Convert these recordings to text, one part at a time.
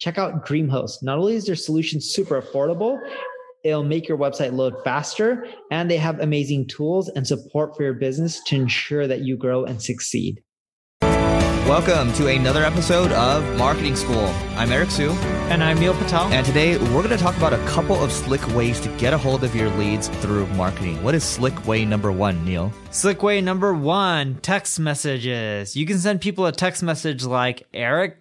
Check out Dreamhost. Not only is their solution super affordable, it'll make your website load faster, and they have amazing tools and support for your business to ensure that you grow and succeed. Welcome to another episode of Marketing School. I'm Eric Siu. And I'm Neil Patel. And today we're going to talk about a couple of slick ways to get a hold of your leads through marketing. What is slick way number one, Neil? Slick way number one, text messages. You can send people a text message like Eric ?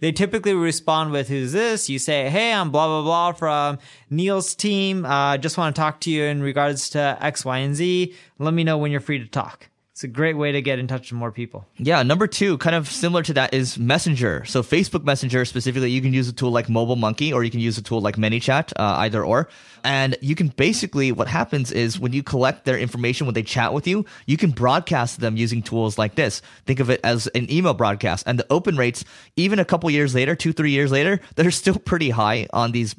They typically respond with, who's this? You say, hey, I'm blah, blah, blah from Neil's team. Just want to talk to you in regards to X, Y, and Z. Let me know when you're free to talk. It's a great way to get in touch with more people. Yeah, number two, kind of similar to that, is Messenger. So Facebook Messenger specifically, you can use a tool like Mobile Monkey, or you can use a tool like ManyChat, either or. And you can basically, what happens is when you collect their information, when they chat with you, you can broadcast them using tools like this. Think of it as an email broadcast. And the open rates, even a couple years later, 2-3 years later, they're still pretty high on these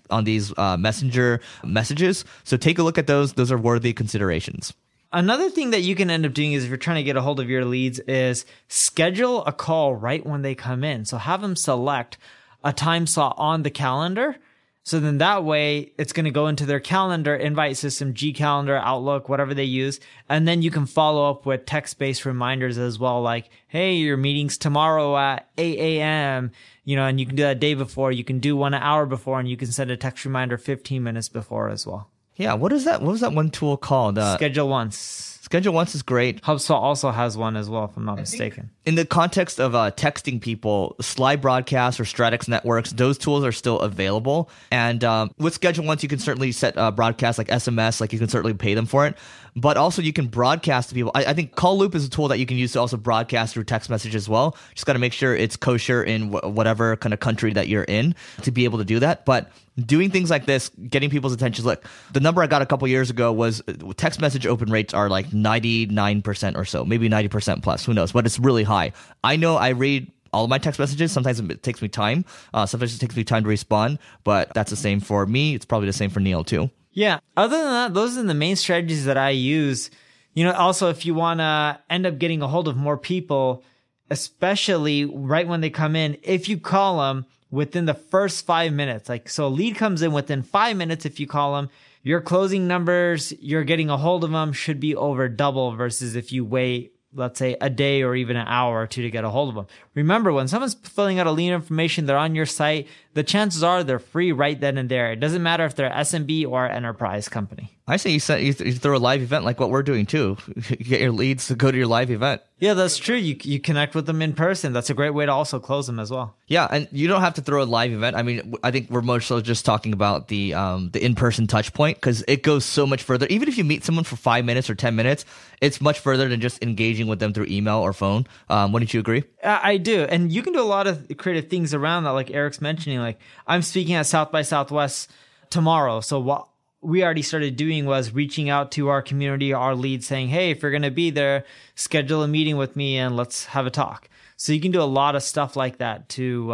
Messenger messages. So take a look at those. Those are worthy considerations. Another thing that you can end up doing is if you're trying to get a hold of your leads is schedule a call right when they come in. So have them select a time slot on the calendar. So then that way it's going to go into their calendar, invite system, G Calendar, Outlook, whatever they use. And then you can follow up with text-based reminders as well. Like, hey, your meeting's tomorrow at 8 a.m. And you can do that day before. You can do one an hour before, and you can send a text reminder 15 minutes before as well. Yeah, what was that one tool called? ScheduleOnce. ScheduleOnce is great. HubSpot also has one as well, if I'm not mistaken. In the context of texting people, Sly Broadcast or StratX Networks, those tools are still available. And with ScheduleOnce, you can certainly set broadcasts like SMS, like you can certainly pay them for it. But also you can broadcast to people. I think Call Loop is a tool that you can use to also broadcast through text message as well. Just got to make sure it's kosher in whatever kind of country that you're in to be able to do that. But doing things like this, getting people's attention. Look, the number I got a couple years ago was text message open rates are like 99% or so, maybe 90% plus. Who knows? But it's really high. I know I read all of my text messages. Sometimes it takes me time. Sometimes it takes me time to respond. But that's the same for me. It's probably the same for Neil too. Yeah. Other than that, those are the main strategies that I use. Also, if you want to end up getting a hold of more people, especially right when they come in, if you call them within the first 5 minutes, so a lead comes in within 5 minutes. If you call them, your closing numbers, you're getting a hold of them should be over double versus if you wait, let's say, a day or even an hour or two to get a hold of them. Remember, when someone's filling out a lead information, they're on your site, the chances are they're free right then and there. It doesn't matter if they're SMB or enterprise company. I say you throw a live event like what we're doing too. You get your leads to go to your live event. Yeah, that's true. You connect with them in person. That's a great way to also close them as well. Yeah, and you don't have to throw a live event. I mean, I think we're mostly just talking about the in-person touch point because it goes so much further. Even if you meet someone for 5 minutes or 10 minutes, it's much further than just engaging with them through email or phone. Wouldn't you agree? I do. And you can do a lot of creative things around that, like Eric's mentioning. Like, I'm speaking at South by Southwest tomorrow. So what we already started doing was reaching out to our community, our leads, saying, hey, if you're going to be there, schedule a meeting with me and let's have a talk. So you can do a lot of stuff like that to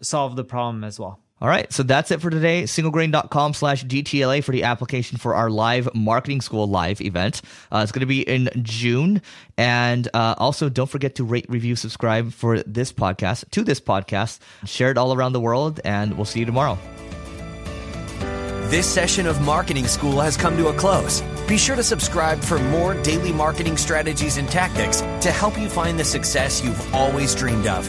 solve the problem as well. All right, so that's it for today. SingleGrain.com/GTLA for the application for our live Marketing School live event. It's going to be in June. And also, don't forget to rate, review, subscribe to this podcast. Share it all around the world, and we'll see you tomorrow. This session of Marketing School has come to a close. Be sure to subscribe for more daily marketing strategies and tactics to help you find the success you've always dreamed of.